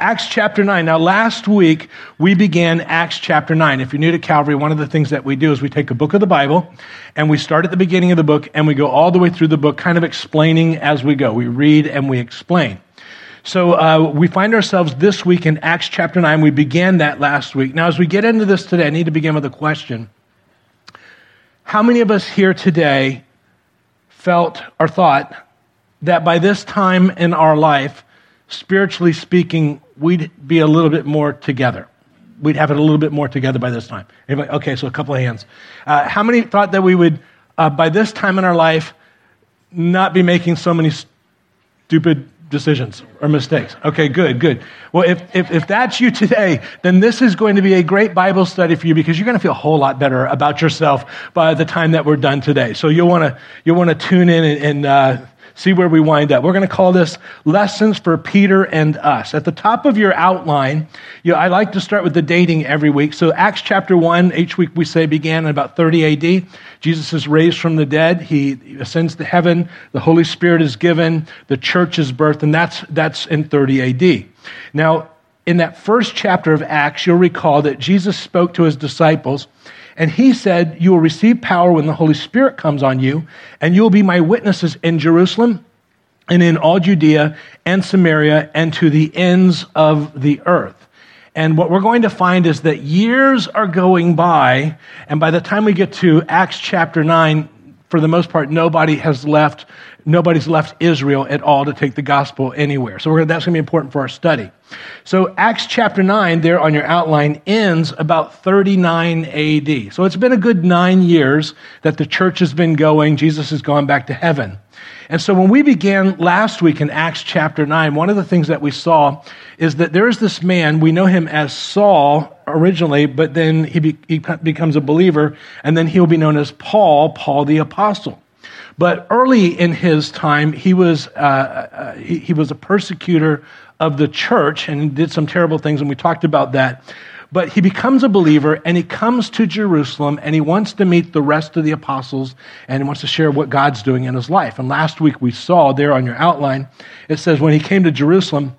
Acts chapter 9. Now, last week, we began Acts chapter 9. If you're new to Calvary, one of the things that we do is we take a book of the Bible, and we start at the beginning of the book, and we go all the way through the book, kind of explaining as we go. We read and we explain. So we find ourselves this week in Acts chapter 9. We began that last week. Now, as we get into this today, I need to begin with a question. How many of us here today felt or thought that by this time in our life, spiritually speaking, we'd be a little bit more together? We'd have it a little bit more together by this time. Anybody? Okay, so a couple of hands. How many thought that we would, by this time in our life, not be making so many stupid decisions or mistakes? Okay, good, good. Well, if that's you today, then this is going to be a great Bible study for you, because you're going to feel a whole lot better about yourself by the time that we're done today. So you'll want to tune in and see where we wind up. We're going to call this Lessons for Peter and Us. At the top of your outline, I like to start with the dating every week. So Acts chapter 1, each week we say, began in about 30 AD. Jesus is raised from the dead. He ascends to heaven. The Holy Spirit is given. The church is birthed, and that's in 30 AD. Now, in that first chapter of Acts, you'll recall that Jesus spoke to his disciples, and he said, you will receive power when the Holy Spirit comes on you, and you will be my witnesses in Jerusalem and in all Judea and Samaria and to the ends of the earth. And what we're going to find is that years are going by, and by the time we get to Acts chapter 9, for the most part, nobody's left Israel at all to take the gospel anywhere. So that's going to be important for our study. So Acts chapter 9 there on your outline ends about 39 AD. So it's been a good 9 years that the church has been going. Jesus has gone back to heaven. And so when we began last week in Acts chapter 9, one of the things that we saw is that there is this man, we know him as Saul originally, but then he becomes a believer, and then he'll be known as Paul the Apostle. But early in his time, he was a persecutor of the church and did some terrible things, and we talked about that. But he becomes a believer, and he comes to Jerusalem, and he wants to meet the rest of the apostles, and he wants to share what God's doing in his life. And last week we saw there on your outline, it says when he came to Jerusalem,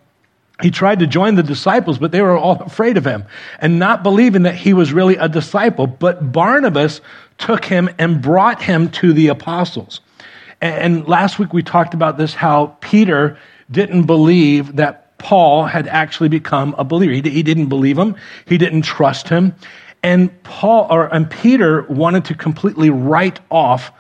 he tried to join the disciples, but they were all afraid of him and not believing that he was really a disciple. But Barnabas took him and brought him to the apostles. And last week we talked about this, how Peter didn't believe that Paul had actually become a believer. He didn't believe him. He didn't trust him. And Peter wanted to completely write off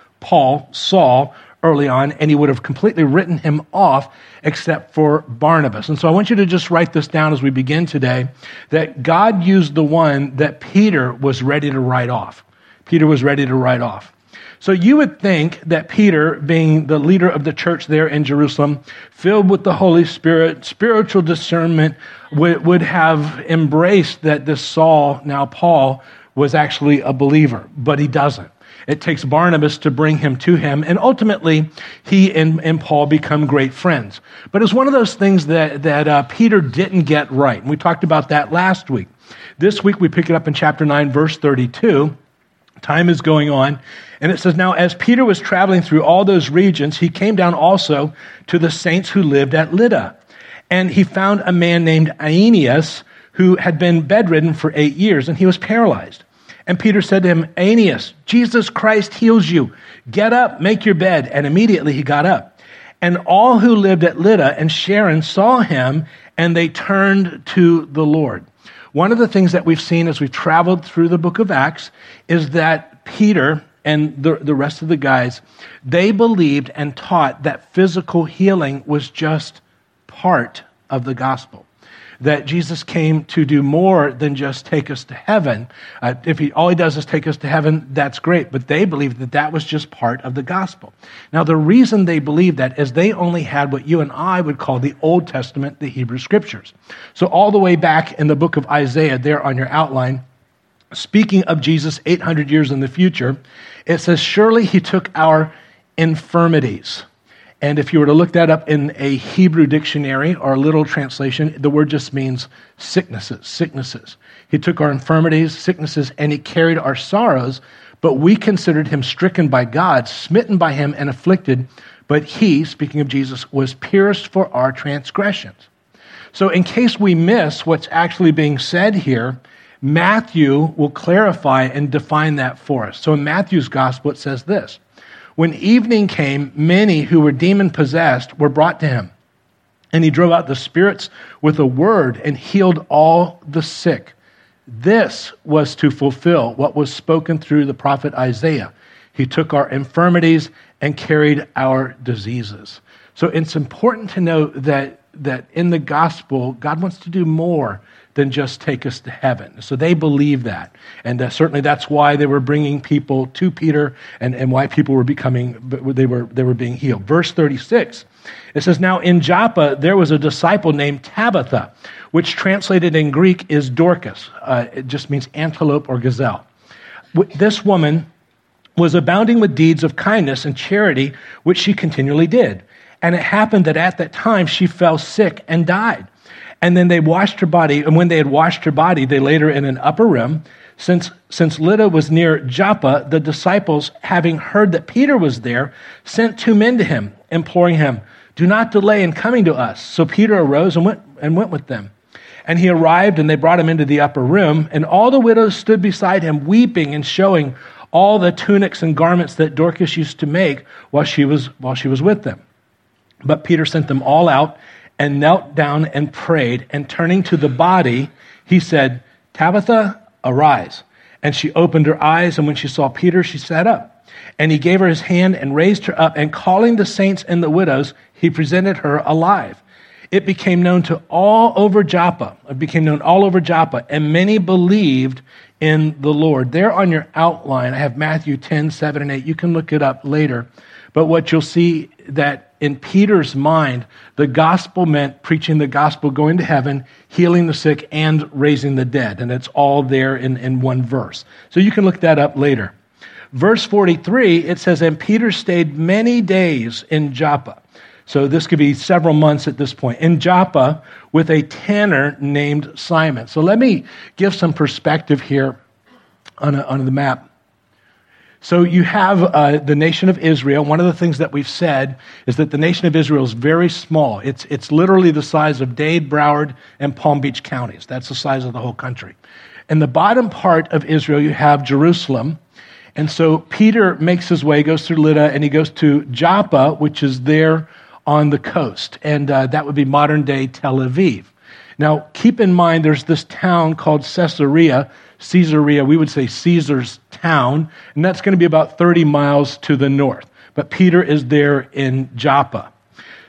Saul, early on, and he would have completely written him off except for Barnabas. And so I want you to just write this down as we begin today, that God used the one that Peter was ready to write off. Peter was ready to write off. So you would think that Peter, being the leader of the church there in Jerusalem, filled with the Holy Spirit, spiritual discernment, would have embraced that this Saul, now Paul, was actually a believer, but he doesn't. It takes Barnabas to bring him to him, and ultimately, he and Paul become great friends. But it's one of those things that Peter didn't get right, and we talked about that last week. This week, we pick it up in chapter 9, verse 32. Time is going on, and it says, now as Peter was traveling through all those regions, he came down also to the saints who lived at Lydda, and he found a man named Aeneas who had been bedridden for 8 years, and he was paralyzed. And Peter said to him, Aeneas, Jesus Christ heals you. Get up, make your bed. And immediately he got up. And all who lived at Lydda and Sharon saw him, and they turned to the Lord. One of the things that we've seen as we've traveled through the book of Acts is that Peter and the rest of the guys, they believed and taught that physical healing was just part of the gospel. That Jesus came to do more than just take us to heaven. If all he does is take us to heaven, that's great. But they believed that that was just part of the gospel. Now, the reason they believed that is they only had what you and I would call the Old Testament, the Hebrew Scriptures. So all the way back in the book of Isaiah, there on your outline, speaking of Jesus 800 years in the future, it says, surely he took our infirmities. And if you were to look that up in a Hebrew dictionary or a literal translation, the word just means sicknesses. He took our infirmities, sicknesses, and he carried our sorrows, but we considered him stricken by God, smitten by him, and afflicted. But he, speaking of Jesus, was pierced for our transgressions. So in case we miss what's actually being said here, Matthew will clarify and define that for us. So in Matthew's gospel, it says this: when evening came, many who were demon-possessed were brought to him, and he drove out the spirits with a word and healed all the sick. This was to fulfill what was spoken through the prophet Isaiah. He took our infirmities and carried our diseases. So it's important to know that in the gospel, God wants to do more than just take us to heaven. So they believe that. And certainly that's why they were bringing people to Peter and why people were they were being healed. Verse 36, it says, now in Joppa, there was a disciple named Tabitha, which translated in Greek is Dorcas. It just means antelope or gazelle. This woman was abounding with deeds of kindness and charity, which she continually did. And it happened that at that time she fell sick and died. And then they washed her body, and when they had washed her body, they laid her in an upper room. Since Lydda was near Joppa, the disciples, having heard that Peter was there, sent two men to him, imploring him, do not delay in coming to us. So Peter arose and went with them. And he arrived, and they brought him into the upper room, and all the widows stood beside him, weeping and showing all the tunics and garments that Dorcas used to make while she was with them. But Peter sent them all out and knelt down and prayed, and turning to the body, he said, Tabitha, arise. And she opened her eyes, and when she saw Peter, she sat up. And he gave her his hand and raised her up, and calling the saints and the widows, he presented her alive. It became known all over Joppa, and many believed in the Lord. There on your outline, I have Matthew 10, 7, and 8. You can look it up later. But what you'll see that in Peter's mind, the gospel meant preaching the gospel, going to heaven, healing the sick, and raising the dead. And it's all there in one verse. So you can look that up later. Verse 43, it says, and Peter stayed many days in Joppa. So this could be several months at this point. In Joppa with a tanner named Simon. So let me give some perspective here on the map. So you have the nation of Israel. One of the things that we've said is that the nation of Israel is very small. It's literally the size of Dade, Broward, and Palm Beach counties. That's the size of the whole country. In the bottom part of Israel, you have Jerusalem. And so Peter makes his way, goes through Lydda, and he goes to Joppa, which is there on the coast. And that would be modern-day Tel Aviv. Now, keep in mind, there's this town called Caesarea, we would say Caesar's town, and that's going to be about 30 miles to the north. But Peter is there in Joppa.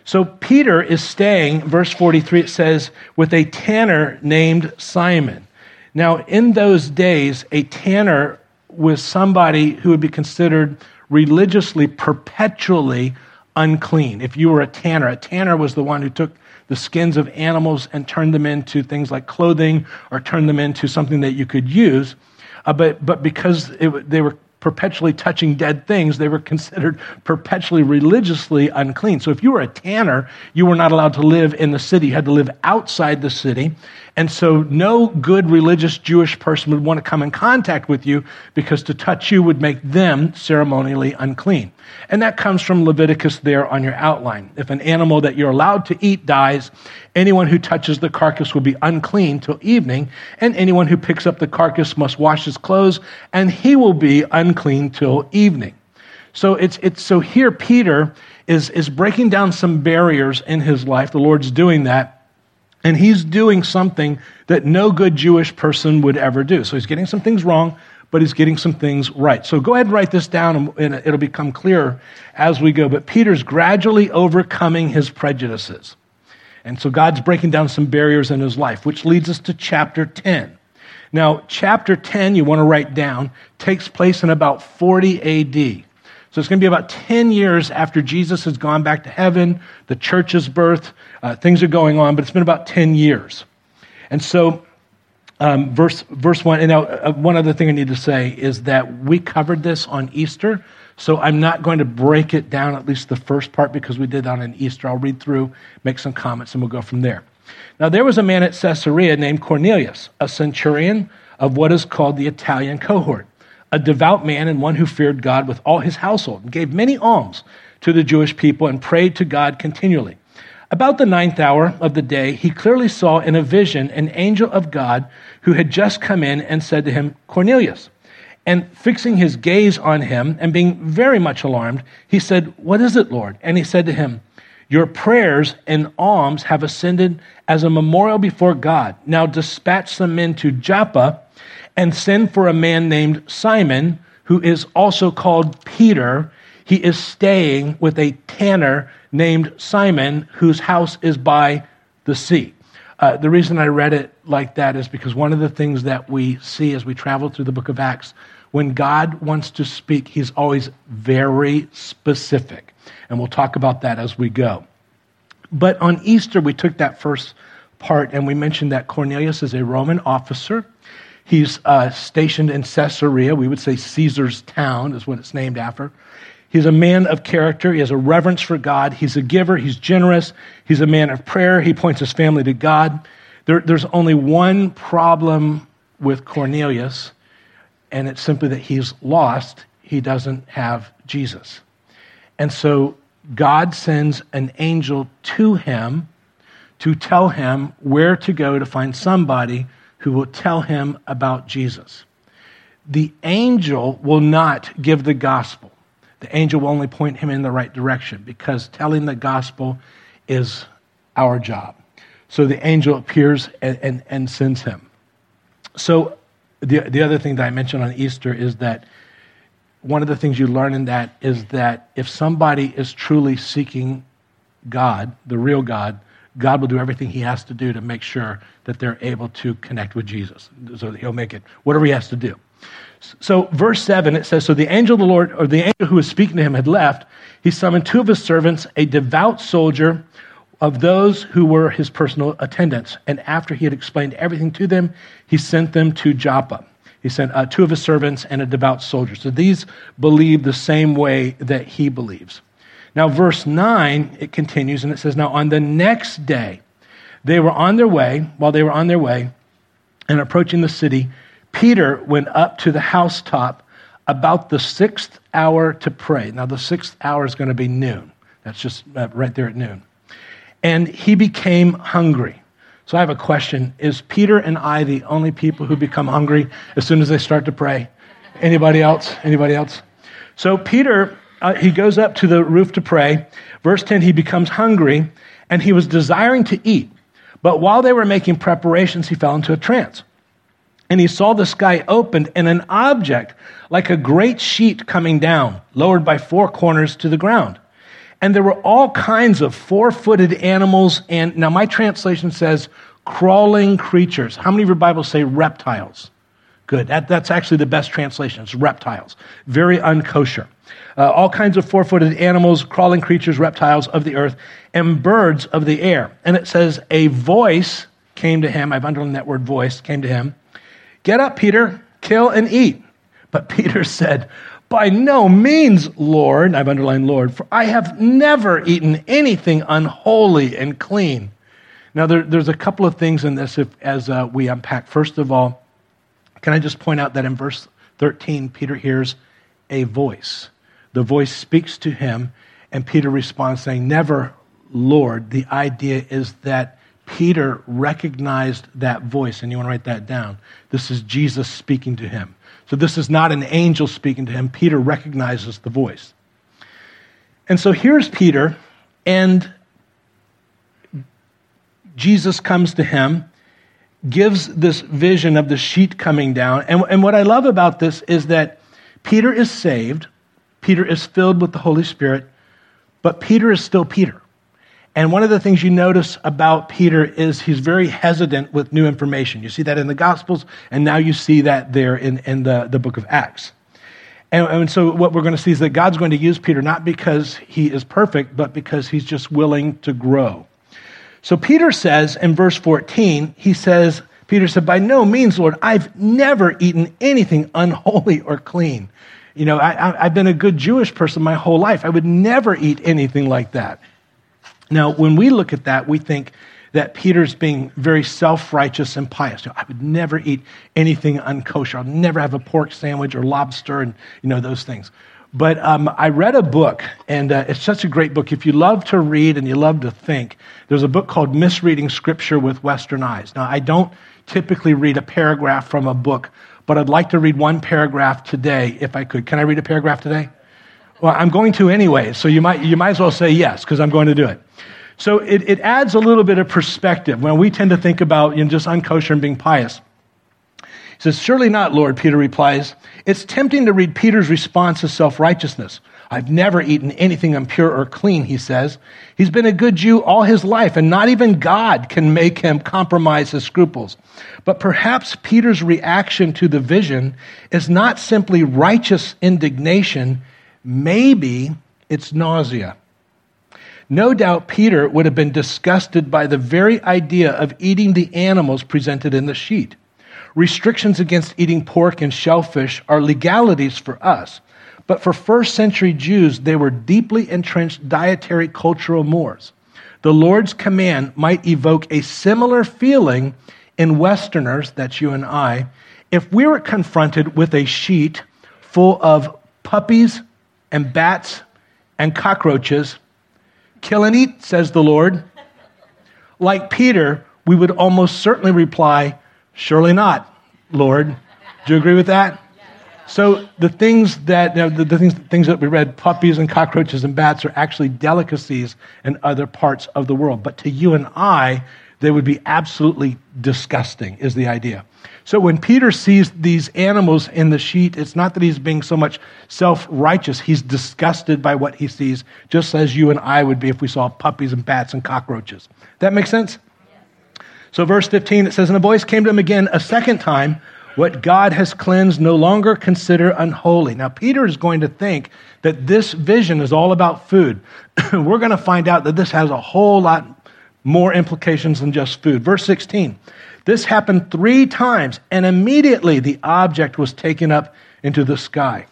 So Peter is staying, verse 43, it says, with a tanner named Simon. Now, in those days, a tanner was somebody who would be considered religiously, perpetually unclean. If you were a tanner was the one who took the skins of animals and turned them into things like clothing or turned them into something that you could use. But because they were perpetually touching dead things, they were considered perpetually religiously unclean. So if you were a tanner, you were not allowed to live in the city. You had to live outside the city. And so no good religious Jewish person would want to come in contact with you because to touch you would make them ceremonially unclean. And that comes from Leviticus there on your outline. If an animal that you're allowed to eat dies, anyone who touches the carcass will be unclean till evening, and anyone who picks up the carcass must wash his clothes, and he will be unclean till evening. So so here Peter is breaking down some barriers in his life. The Lord's doing that. And he's doing something that no good Jewish person would ever do. So he's getting some things wrong, but he's getting some things right. So go ahead and write this down, and it'll become clearer as we go. But Peter's gradually overcoming his prejudices. And so God's breaking down some barriers in his life, which leads us to chapter 10. Now, chapter 10, you want to write down, takes place in about 40 A.D., so it's going to be about 10 years after Jesus has gone back to heaven, the church's birth, things are going on, but it's been about 10 years. And so verse 1, and now one other thing I need to say is that we covered this on Easter, so I'm not going to break it down, at least the first part, because we did that on Easter. I'll read through, make some comments, and we'll go from there. Now there was a man at Caesarea named Cornelius, a centurion of what is called the Italian cohort, a devout man and one who feared God with all his household, and gave many alms to the Jewish people and prayed to God continually. About the 9th hour of the day, he clearly saw in a vision an angel of God who had just come in and said to him, Cornelius. And fixing his gaze on him and being very much alarmed, he said, What is it, Lord? And he said to him, Your prayers and alms have ascended as a memorial before God. Now dispatch some men to Joppa and send for a man named Simon, who is also called Peter. He is staying with a tanner named Simon, whose house is by the sea. The reason I read it like that is because one of the things that we see as we travel through the book of Acts, when God wants to speak, he's always very specific. And we'll talk about that as we go. But on Easter, we took that first part and we mentioned that Cornelius is a Roman officer. He's stationed in Caesarea. We would say Caesar's town is what it's named after. He's a man of character. He has a reverence for God. He's a giver. He's generous. He's a man of prayer. He points his family to God. There's only one problem with Cornelius, and it's simply that he's lost. He doesn't have Jesus. And so God sends an angel to him to tell him where to go to find somebody who will tell him about Jesus. The angel will not give the gospel. The angel will only point him in the right direction because telling the gospel is our job. So the angel appears and sends him. So the other thing that I mentioned on Easter is that one of the things you learn in that is that if somebody is truly seeking God, the real God, God will do everything he has to do to make sure that they're able to connect with Jesus. So he'll make it, whatever he has to do. So verse 7, it says, So the angel of the Lord, or the angel who was speaking to him had left. He summoned two of his servants, a devout soldier of those who were his personal attendants. And after he had explained everything to them, he sent them to Joppa. He sent two of his servants and a devout soldier. So these believe the same way that he believes. Now, verse 9, it continues, and it says, Now on the next day, while they were on their way and approaching the city, Peter went up to the housetop about the 6th hour to pray. Now, the 6th hour is going to be noon. That's just right there at noon. And he became hungry. So I have a question. Is Peter and I the only people who become hungry as soon as they start to pray? Anybody else? So Peter, he goes up to the roof to pray. Verse 10, he becomes hungry, and he was desiring to eat. But while they were making preparations, he fell into a trance. And he saw the sky opened and an object like a great sheet coming down, lowered by four corners to the ground. And there were all kinds of four-footed animals, and now my translation says crawling creatures. How many of your Bibles say reptiles? Good. That's actually the best translation. It's reptiles. Very unkosher. All kinds of four-footed animals, crawling creatures, reptiles of the earth, and birds of the air. And it says a voice came to him. I've underlined that word voice, came to him. Get up, Peter, kill and eat. But Peter said, By no means, Lord, I've underlined Lord, for I have never eaten anything unholy and clean. Now, there's a couple of things in this as we unpack. First of all, can I just point out that in verse 13, Peter hears a voice. The voice speaks to him, and Peter responds saying, Never, Lord. The idea is that Peter recognized that voice, and you want to write that down. This is Jesus speaking to him. So this is not an angel speaking to him. Peter recognizes the voice. And so here's Peter, and Jesus comes to him, gives this vision of the sheet coming down. And what I love about this is that Peter is saved, Peter is filled with the Holy Spirit, but Peter is still Peter. And one of the things you notice about Peter is he's very hesitant with new information. You see that in the Gospels, and now you see that there in the book of Acts. And so what we're going to see is that God's going to use Peter, not because he is perfect, but because he's just willing to grow. So Peter says in verse 14, Peter said, By no means, Lord, I've never eaten anything unholy or clean. You know, I've been a good Jewish person my whole life. I would never eat anything like that. Now, when we look at that, we think that Peter's being very self-righteous and pious. You know, I would never eat anything unkosher. I'll never have a pork sandwich or lobster and, you know, those things. But I read a book, and it's such a great book. If you love to read and you love to think, there's a book called Misreading Scripture with Western Eyes. Now, I don't typically read a paragraph from a book, but I'd like to read one paragraph today if I could. Can I read a paragraph today? Well, I'm going to anyway, so you might as well say yes, because I'm going to do it. So it adds a little bit of perspective. When we tend to think about just unkosher and being pious. He says, "Surely not, Lord," Peter replies. It's tempting to read Peter's response as self-righteousness. I've never eaten anything impure or clean, he says. He's been a good Jew all his life, and not even God can make him compromise his scruples. But perhaps Peter's reaction to the vision is not simply righteous indignation. Maybe it's nausea. No doubt Peter would have been disgusted by the very idea of eating the animals presented in the sheet. Restrictions against eating pork and shellfish are legalities for us, but for first century Jews, they were deeply entrenched dietary cultural mores. The Lord's command might evoke a similar feeling in Westerners, that's you and I, if we were confronted with a sheet full of puppies and bats and cockroaches. Kill and eat, says the Lord. Like Peter, we would almost certainly reply, "Surely not, Lord." Do you agree with that? So the things that we read, puppies and cockroaches and bats, are actually delicacies in other parts of the world. But to you and I, they would be absolutely disgusting, is the idea. So when Peter sees these animals in the sheet, it's not that he's being so much self-righteous. He's disgusted by what he sees, just as you and I would be if we saw puppies and bats and cockroaches. That makes sense? Yes. So verse 15, it says, "And a voice came to him again a second time, 'What God has cleansed, no longer consider unholy.'" Now, Peter is going to think that this vision is all about food. We're going to find out that this has a whole lot more implications than just food. Verse 16, "This happened 3 times, and immediately the object was taken up into the sky."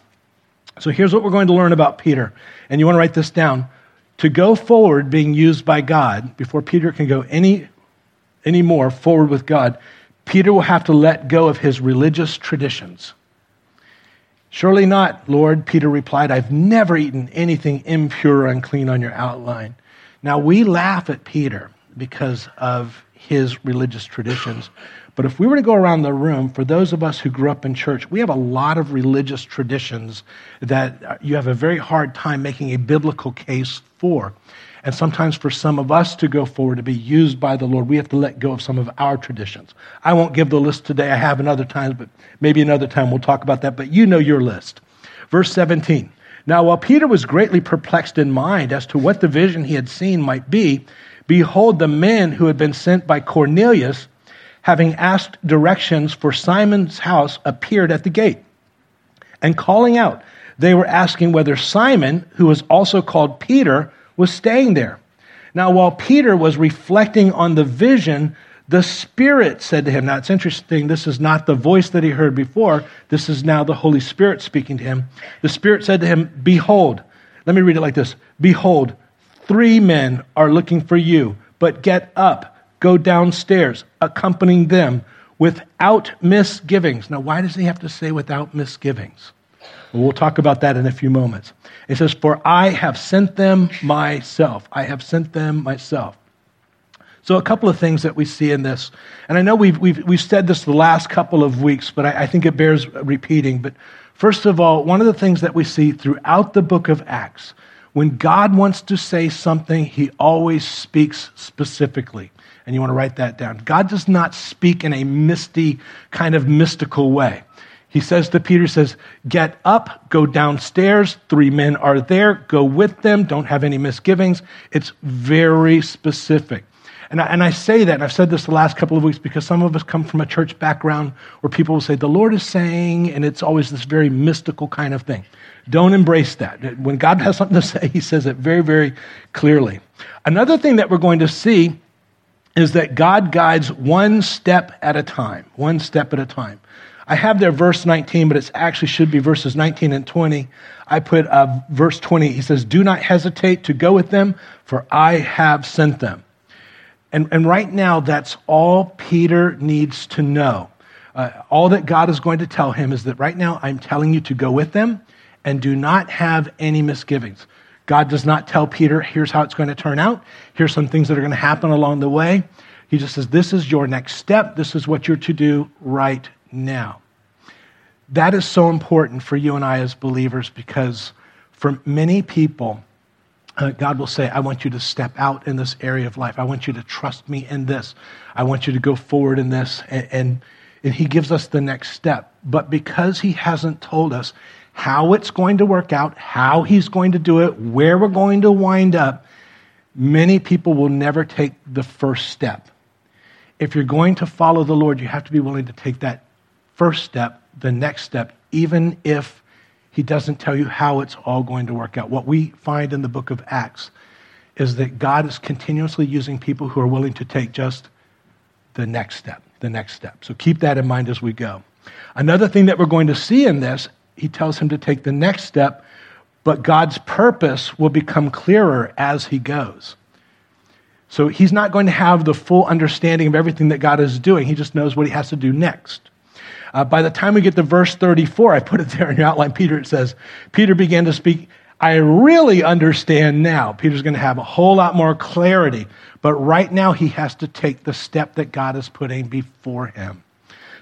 So here's what we're going to learn about Peter. And you want to write this down. To go forward being used by God, before Peter can go any more forward with God, Peter will have to let go of his religious traditions. "Surely not, Lord," Peter replied. "I've never eaten anything impure or unclean on your outline." Now, we laugh at Peter because of his religious traditions. But if we were to go around the room, for those of us who grew up in church, we have a lot of religious traditions that you have a very hard time making a biblical case for. And sometimes for some of us to go forward, to be used by the Lord, we have to let go of some of our traditions. I won't give the list today. I have another time, but maybe another time we'll talk about that. But you know your list. Verse 17. "Now, while Peter was greatly perplexed in mind as to what the vision he had seen might be, behold, the men who had been sent by Cornelius, having asked directions for Simon's house, appeared at the gate. And calling out, they were asking whether Simon, who was also called Peter, was staying there. Now, while Peter was reflecting on the vision, the Spirit said to him," now it's interesting, this is not the voice that he heard before, this is now the Holy Spirit speaking to him. "The Spirit said to him, 'Behold,'" let me read it like this, "Behold, 3 men are looking for you, but get up, go downstairs, accompanying them without misgivings." Now, why does he have to say without misgivings? Well, we'll talk about that in a few moments. It says, "For I have sent them myself." I have sent them myself. So a couple of things that we see in this, and I know we've said this the last couple of weeks, but I think it bears repeating. But first of all, one of the things that we see throughout the book of Acts, when God wants to say something, he always speaks specifically. And you want to write that down. God does not speak in a misty, kind of mystical way. He says to Peter, says, "Get up, go downstairs, 3 men are there, go with them, don't have any misgivings." It's very specific. And I say that, and I've said this the last couple of weeks, because some of us come from a church background where people will say, "The Lord is saying," and it's always this very mystical kind of thing. Don't embrace that. When God has something to say, he says it very, very clearly. Another thing that we're going to see is that God guides one step at a time, one step at a time. I have there verse 19, but it actually should be verses 19 and 20. I put verse 20. He says, "Do not hesitate to go with them, for I have sent them." And right now, that's all Peter needs to know. All that God is going to tell him is that right now, I'm telling you to go with them, and do not have any misgivings. God does not tell Peter, here's how it's going to turn out. Here's some things that are going to happen along the way. He just says, this is your next step. This is what you're to do right now. That is so important for you and I as believers, because for many people, God will say, I want you to step out in this area of life. I want you to trust me in this. I want you to go forward in this. And he gives us the next step. But because he hasn't told us how it's going to work out, how he's going to do it, where we're going to wind up, many people will never take the first step. If you're going to follow the Lord, you have to be willing to take that first step, the next step, even if he doesn't tell you how it's all going to work out. What we find in the book of Acts is that God is continuously using people who are willing to take just the next step, the next step. So keep that in mind as we go. Another thing that we're going to see in this, he tells him to take the next step, but God's purpose will become clearer as he goes. So he's not going to have the full understanding of everything that God is doing. He just knows what he has to do next. By the time we get to verse 34, I put it there in your outline, Peter, it says, Peter began to speak, I really understand now. Peter's going to have a whole lot more clarity, but right now he has to take the step that God is putting before him.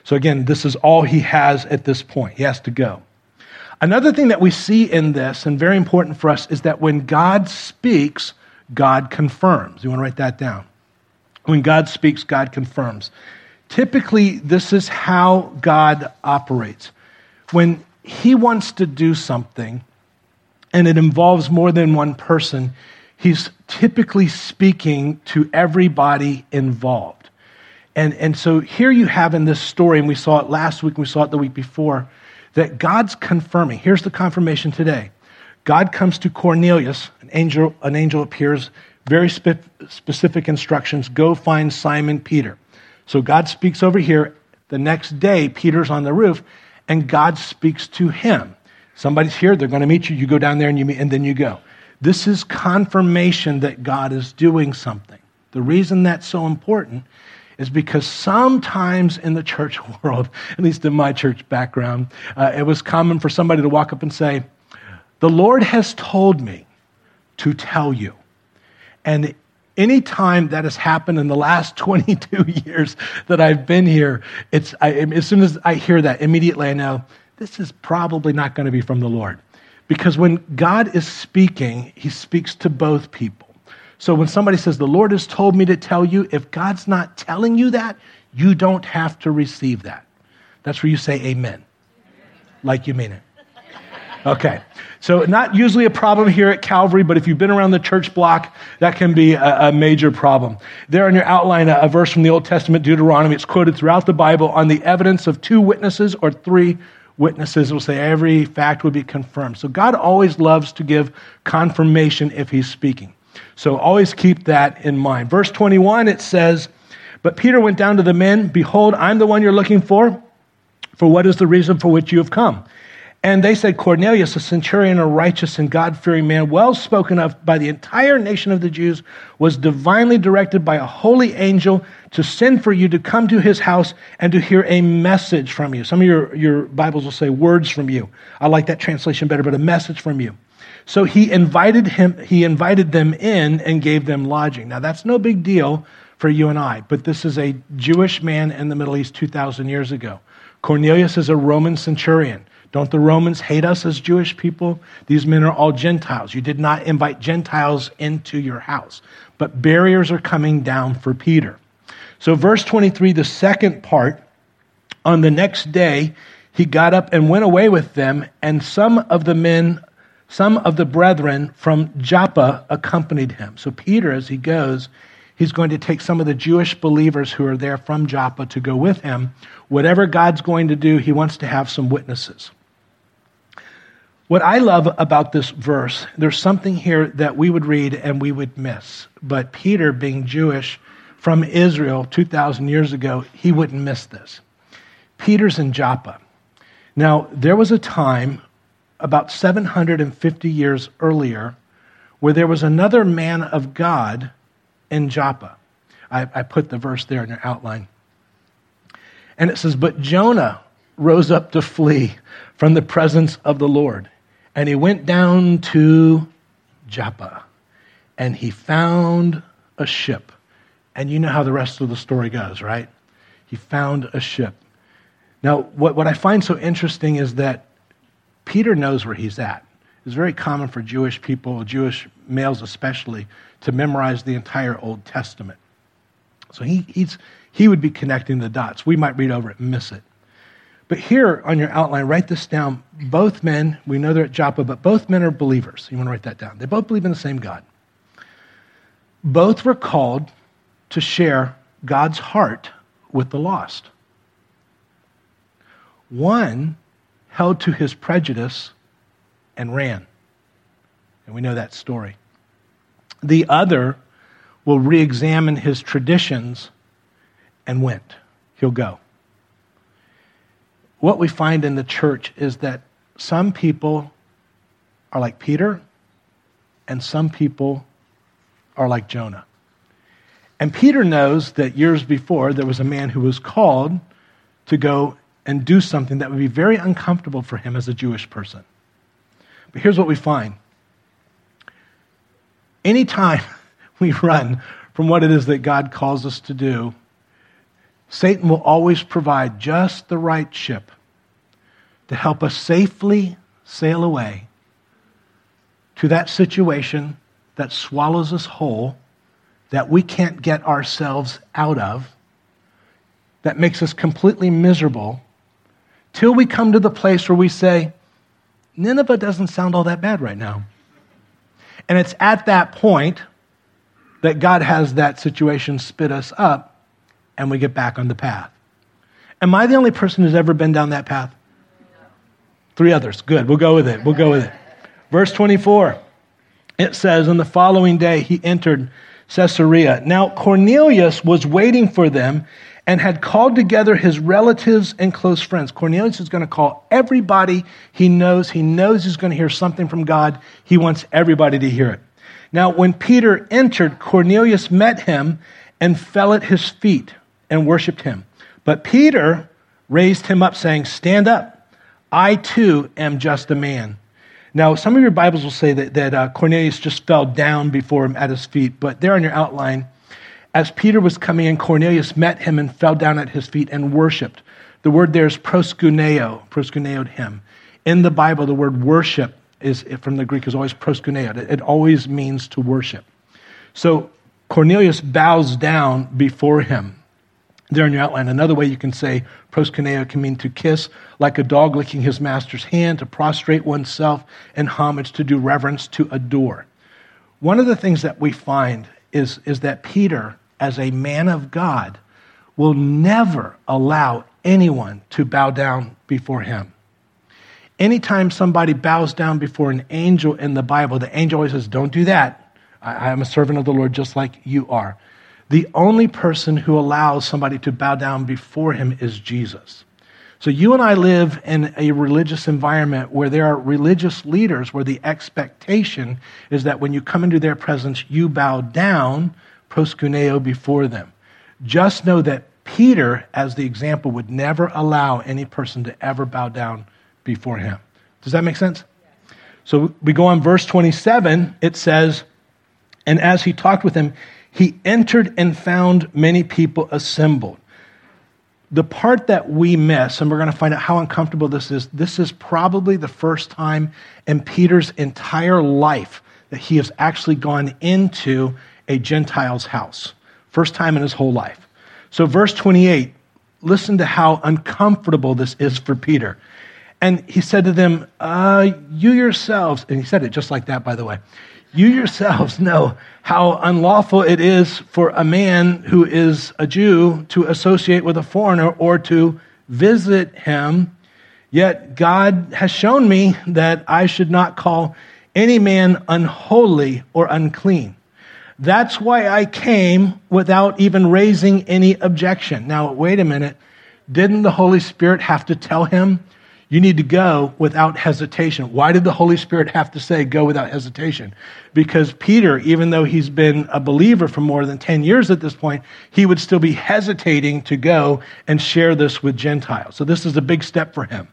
So again, this is all he has at this point. He has to go. Another thing that we see in this, and very important for us, is that when God speaks, God confirms. You want to write that down. When God speaks, God confirms. Typically, this is how God operates. When he wants to do something, and it involves more than one person, he's typically speaking to everybody involved. And so here you have in this story, and we saw it last week, we saw it the week before, that God's confirming. Here's the confirmation today. God comes to Cornelius, an angel appears, very specific instructions, go find Simon Peter. So God speaks over here. The next day, Peter's on the roof, and God speaks to him. Somebody's here, they're going to meet you. You go down there, and you meet, and then you go. This is confirmation that God is doing something. The reason that's so important is because sometimes in the church world, at least in my church background, it was common for somebody to walk up and say, the Lord has told me to tell you. And any time that has happened in the last 22 years that I've been here, as soon as I hear that, immediately I know this is probably not going to be from the Lord. Because when God is speaking, he speaks to both people. So when somebody says, the Lord has told me to tell you, if God's not telling you that, you don't have to receive that. That's where you say amen, like you mean it. Okay, so not usually a problem here at Calvary, but if you've been around the church block, that can be a major problem. There in your outline, a verse from the Old Testament, Deuteronomy, it's quoted throughout the Bible on the evidence of two witnesses or three witnesses. It will say every fact would be confirmed. So God always loves to give confirmation if he's speaking. So always keep that in mind. Verse 21, it says, but Peter went down to the men, behold, I'm the one you're looking for what is the reason for which you have come? And they said, Cornelius, a centurion, a righteous and God-fearing man, well spoken of by the entire nation of the Jews, was divinely directed by a holy angel to send for you to come to his house and to hear a message from you. Some of your Bibles will say words from you. I like that translation better, but a message from you. So he invited them in and gave them lodging. Now that's no big deal for you and I, but this is a Jewish man in the Middle East 2,000 years ago. Cornelius is a Roman centurion. Don't the Romans hate us as Jewish people? These men are all Gentiles. You did not invite Gentiles into your house. But barriers are coming down for Peter. So verse 23, the second part, on the next day, he got up and went away with them, and some of the brethren from Joppa accompanied him. So Peter, as he goes, he's going to take some of the Jewish believers who are there from Joppa to go with him. Whatever God's going to do, he wants to have some witnesses. What I love about this verse, there's something here that we would read and we would miss. But Peter, being Jewish from Israel 2,000 years ago, he wouldn't miss this. Peter's in Joppa. Now, there was a time about 750 years earlier where there was another man of God in Joppa. I put the verse there in your outline. And it says, but Jonah rose up to flee from the presence of the Lord And he went down to Joppa, and he found a ship. And you know how the rest of the story goes, right? He found a ship. Now, what I find so interesting is that Peter knows where he's at. It's very common for Jewish people, Jewish males especially, to memorize the entire Old Testament. So he would be connecting the dots. We might read over it and miss it. But here on your outline, write this down. Both men, we know they're at Joppa, but both men are believers. You want to write that down. They both believe in the same God. Both were called to share God's heart with the lost. One held to his prejudice and ran. And we know that story. The other will re-examine his traditions and went. He'll go. What we find in the church is that some people are like Peter and some people are like Jonah. And Peter knows that years before there was a man who was called to go and do something that would be very uncomfortable for him as a Jewish person. But here's what we find. Anytime we run from what it is that God calls us to do, Satan will always provide just the right ship to help us safely sail away to that situation that swallows us whole, that we can't get ourselves out of, that makes us completely miserable, till we come to the place where we say, Nineveh doesn't sound all that bad right now. And it's at that point that God has that situation spit us up and we get back on the path. Am I the only person who's ever been down that path? No. Three others. Good. We'll go with it. Verse 24, it says, "And the following day he entered Caesarea. Now Cornelius was waiting for them and had called together his relatives and close friends." Cornelius is going to call everybody he knows. He knows he's going to hear something from God. He wants everybody to hear it. Now, when Peter entered, Cornelius met him and fell at his feet and worshiped him. But Peter raised him up, saying, "Stand up. I too am just a man." Now, some of your Bibles will say that Cornelius just fell down before him at his feet. But there on your outline, as Peter was coming in, Cornelius met him and fell down at his feet and worshiped. The word there is proskuneo, proskuneoed him. In the Bible, the word worship is from the Greek is always proskuneo. It always means to worship. So Cornelius bows down before him. There in your outline, another way you can say proskuneo can mean to kiss, like a dog licking his master's hand, to prostrate oneself in homage, to do reverence, to adore. One of the things that we find is that Peter, as a man of God, will never allow anyone to bow down before him. Anytime somebody bows down before an angel in the Bible, the angel always says, "Don't do that. I am a servant of the Lord just like you are." The only person who allows somebody to bow down before him is Jesus. So you and I live in a religious environment where there are religious leaders where the expectation is that when you come into their presence, you bow down, proskuneo, before them. Just know that Peter, as the example, would never allow any person to ever bow down before him. Does that make sense? Yeah. So we go on verse 27. It says, "And as he talked with him, he entered and found many people assembled." The part that we miss, and we're going to find out how uncomfortable this is probably the first time in Peter's entire life that he has actually gone into a Gentile's house. First time in his whole life. So verse 28, listen to how uncomfortable this is for Peter. "And he said to them, you yourselves," and he said it just like that, by the way, "you yourselves know how unlawful it is for a man who is a Jew to associate with a foreigner or to visit him. Yet God has shown me that I should not call any man unholy or unclean. That's why I came without even raising any objection." Now, wait a minute. Didn't the Holy Spirit have to tell him, "You need to go without hesitation"? Why did the Holy Spirit have to say, "Go without hesitation"? Because Peter, even though he's been a believer for more than 10 years at this point, he would still be hesitating to go and share this with Gentiles. So this is a big step for him.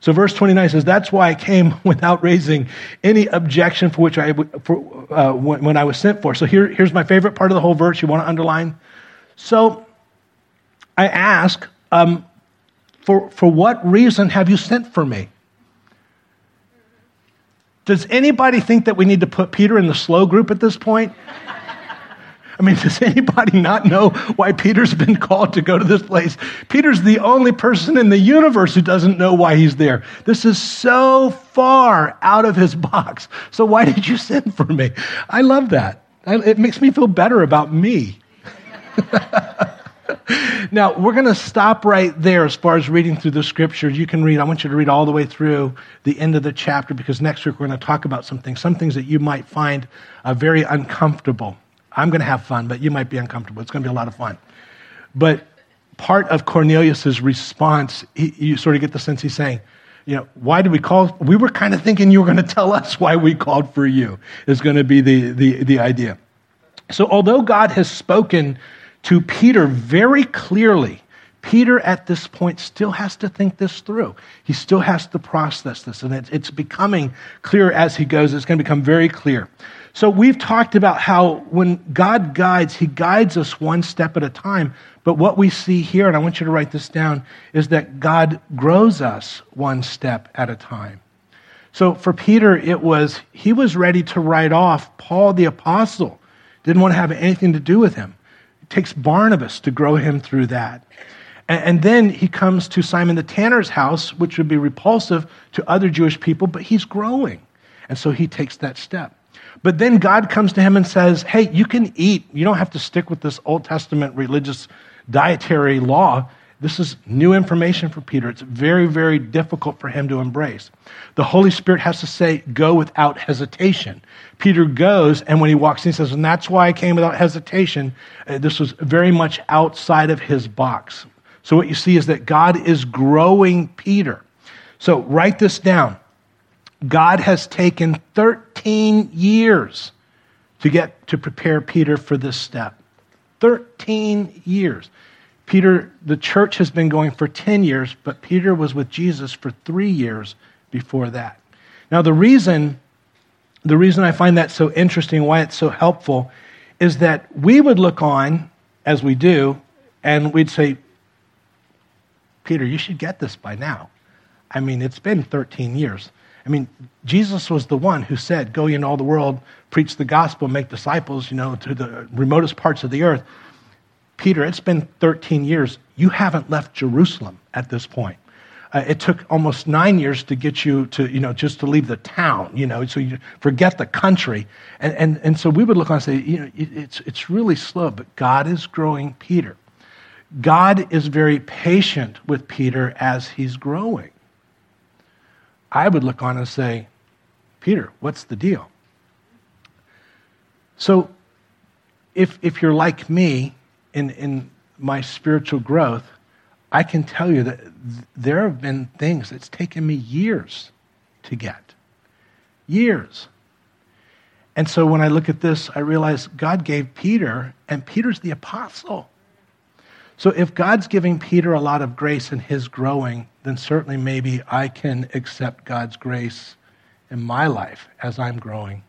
So verse 29 says, that's why I came without raising any objection for which when I was sent for. So here's my favorite part of the whole verse. You want to underline? So I ask, for what reason have you sent for me? Does anybody think that we need to put Peter in the slow group at this point? I mean, does anybody not know why Peter's been called to go to this place? Peter's the only person in the universe who doesn't know why he's there. This is so far out of his box. So why did you send for me? I love that. It makes me feel better about me. Now, we're going to stop right there as far as reading through the scriptures. You can read. I want you to read all the way through the end of the chapter, because next week we're going to talk about some things that you might find very uncomfortable. I'm going to have fun, but you might be uncomfortable. It's going to be a lot of fun. But part of Cornelius's response, you sort of get the sense he's saying, why did we call? We were kind of thinking you were going to tell us why we called for you, is going to be the idea. So although God has spoken to Peter very clearly, Peter at this point still has to think this through. He still has to process this, and it's becoming clear as he goes. It's going to become very clear. So we've talked about how when God guides, he guides us one step at a time. But what we see here, and I want you to write this down, is that God grows us one step at a time. So for Peter, he was ready to write off Paul the apostle. Didn't want to have anything to do with him. It takes Barnabas to grow him through that. And then he comes to Simon the tanner's house, which would be repulsive to other Jewish people, but he's growing. And so he takes that step. But then God comes to him and says, hey, you can eat. You don't have to stick with this Old Testament religious dietary law. This is new information for Peter. It's very, very difficult for him to embrace. The Holy Spirit has to say, go without hesitation. Peter goes, and when he walks in, he says, and that's why I came without hesitation. This was very much outside of his box. So what you see is that God is growing Peter. So write this down. God has taken 13 years to prepare Peter for this step. 13 years. Peter, the church has been going for 10 years, but Peter was with Jesus for 3 years before that. Now, the reason I find that so interesting, why it's so helpful, is that we would look on, as we do, and we'd say, Peter, you should get this by now. I mean, it's been 13 years. I mean, Jesus was the one who said, go ye into all the world, preach the gospel, make disciples, to the remotest parts of the earth. Peter, it's been 13 years. You haven't left Jerusalem at this point. It took almost 9 years to get you to, just to leave the town, so you forget the country. And so we would look on and say, it's really slow, but God is growing Peter. God is very patient with Peter as he's growing. I would look on and say, Peter, what's the deal? So if you're like me in my spiritual growth, I can tell you that there have been things that's taken me years to get. Years. And so when I look at this, I realize God gave Peter, and Peter's the apostle. So if God's giving Peter a lot of grace in his growing, then certainly maybe I can accept God's grace in my life as I'm growing.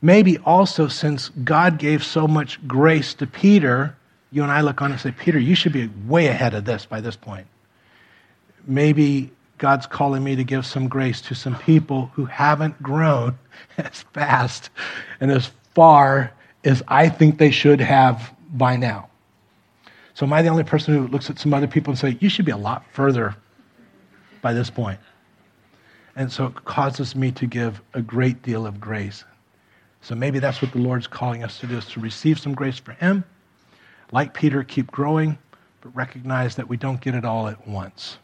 Maybe also, since God gave so much grace to Peter, you and I look on and say, Peter, you should be way ahead of this by this point. Maybe God's calling me to give some grace to some people who haven't grown as fast and as far as I think they should have by now. So am I the only person who looks at some other people and say, you should be a lot further by this point? And so it causes me to give a great deal of grace. So maybe that's what the Lord's calling us to do, is to receive some grace for him. Like Peter, keep growing, but recognize that we don't get it all at once.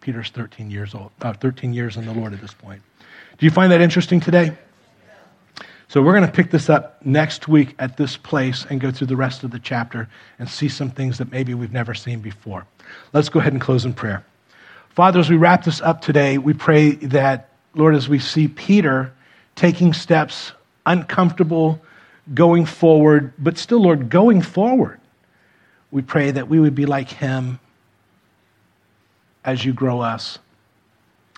Peter's 13 years in the Lord at this point. Do you find that interesting today? So we're going to pick this up next week at this place and go through the rest of the chapter and see some things that maybe we've never seen before. Let's go ahead and close in prayer. Father, as we wrap this up today, we pray that, Lord, as we see Peter taking steps, uncomfortable, going forward, but still, Lord, going forward, we pray that we would be like him as you grow us.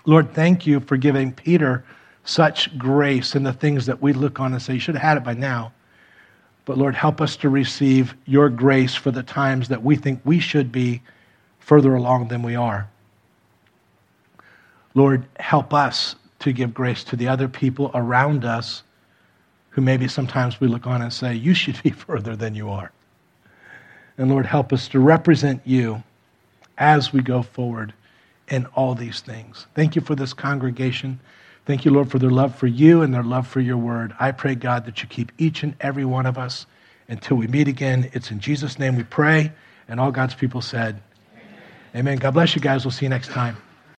Lord, thank you for giving Peter such grace in the things that we look on and say, you should have had it by now. But Lord, help us to receive your grace for the times that we think we should be further along than we are. Lord, help us to give grace to the other people around us who maybe sometimes we look on and say, you should be further than you are. And Lord, help us to represent you as we go forward in all these things. Thank you for this congregation. Thank you, Lord, for their love for you and their love for your word. I pray, God, that you keep each and every one of us until we meet again. It's in Jesus' name we pray, and all God's people said, amen. God bless you guys. We'll see you next time.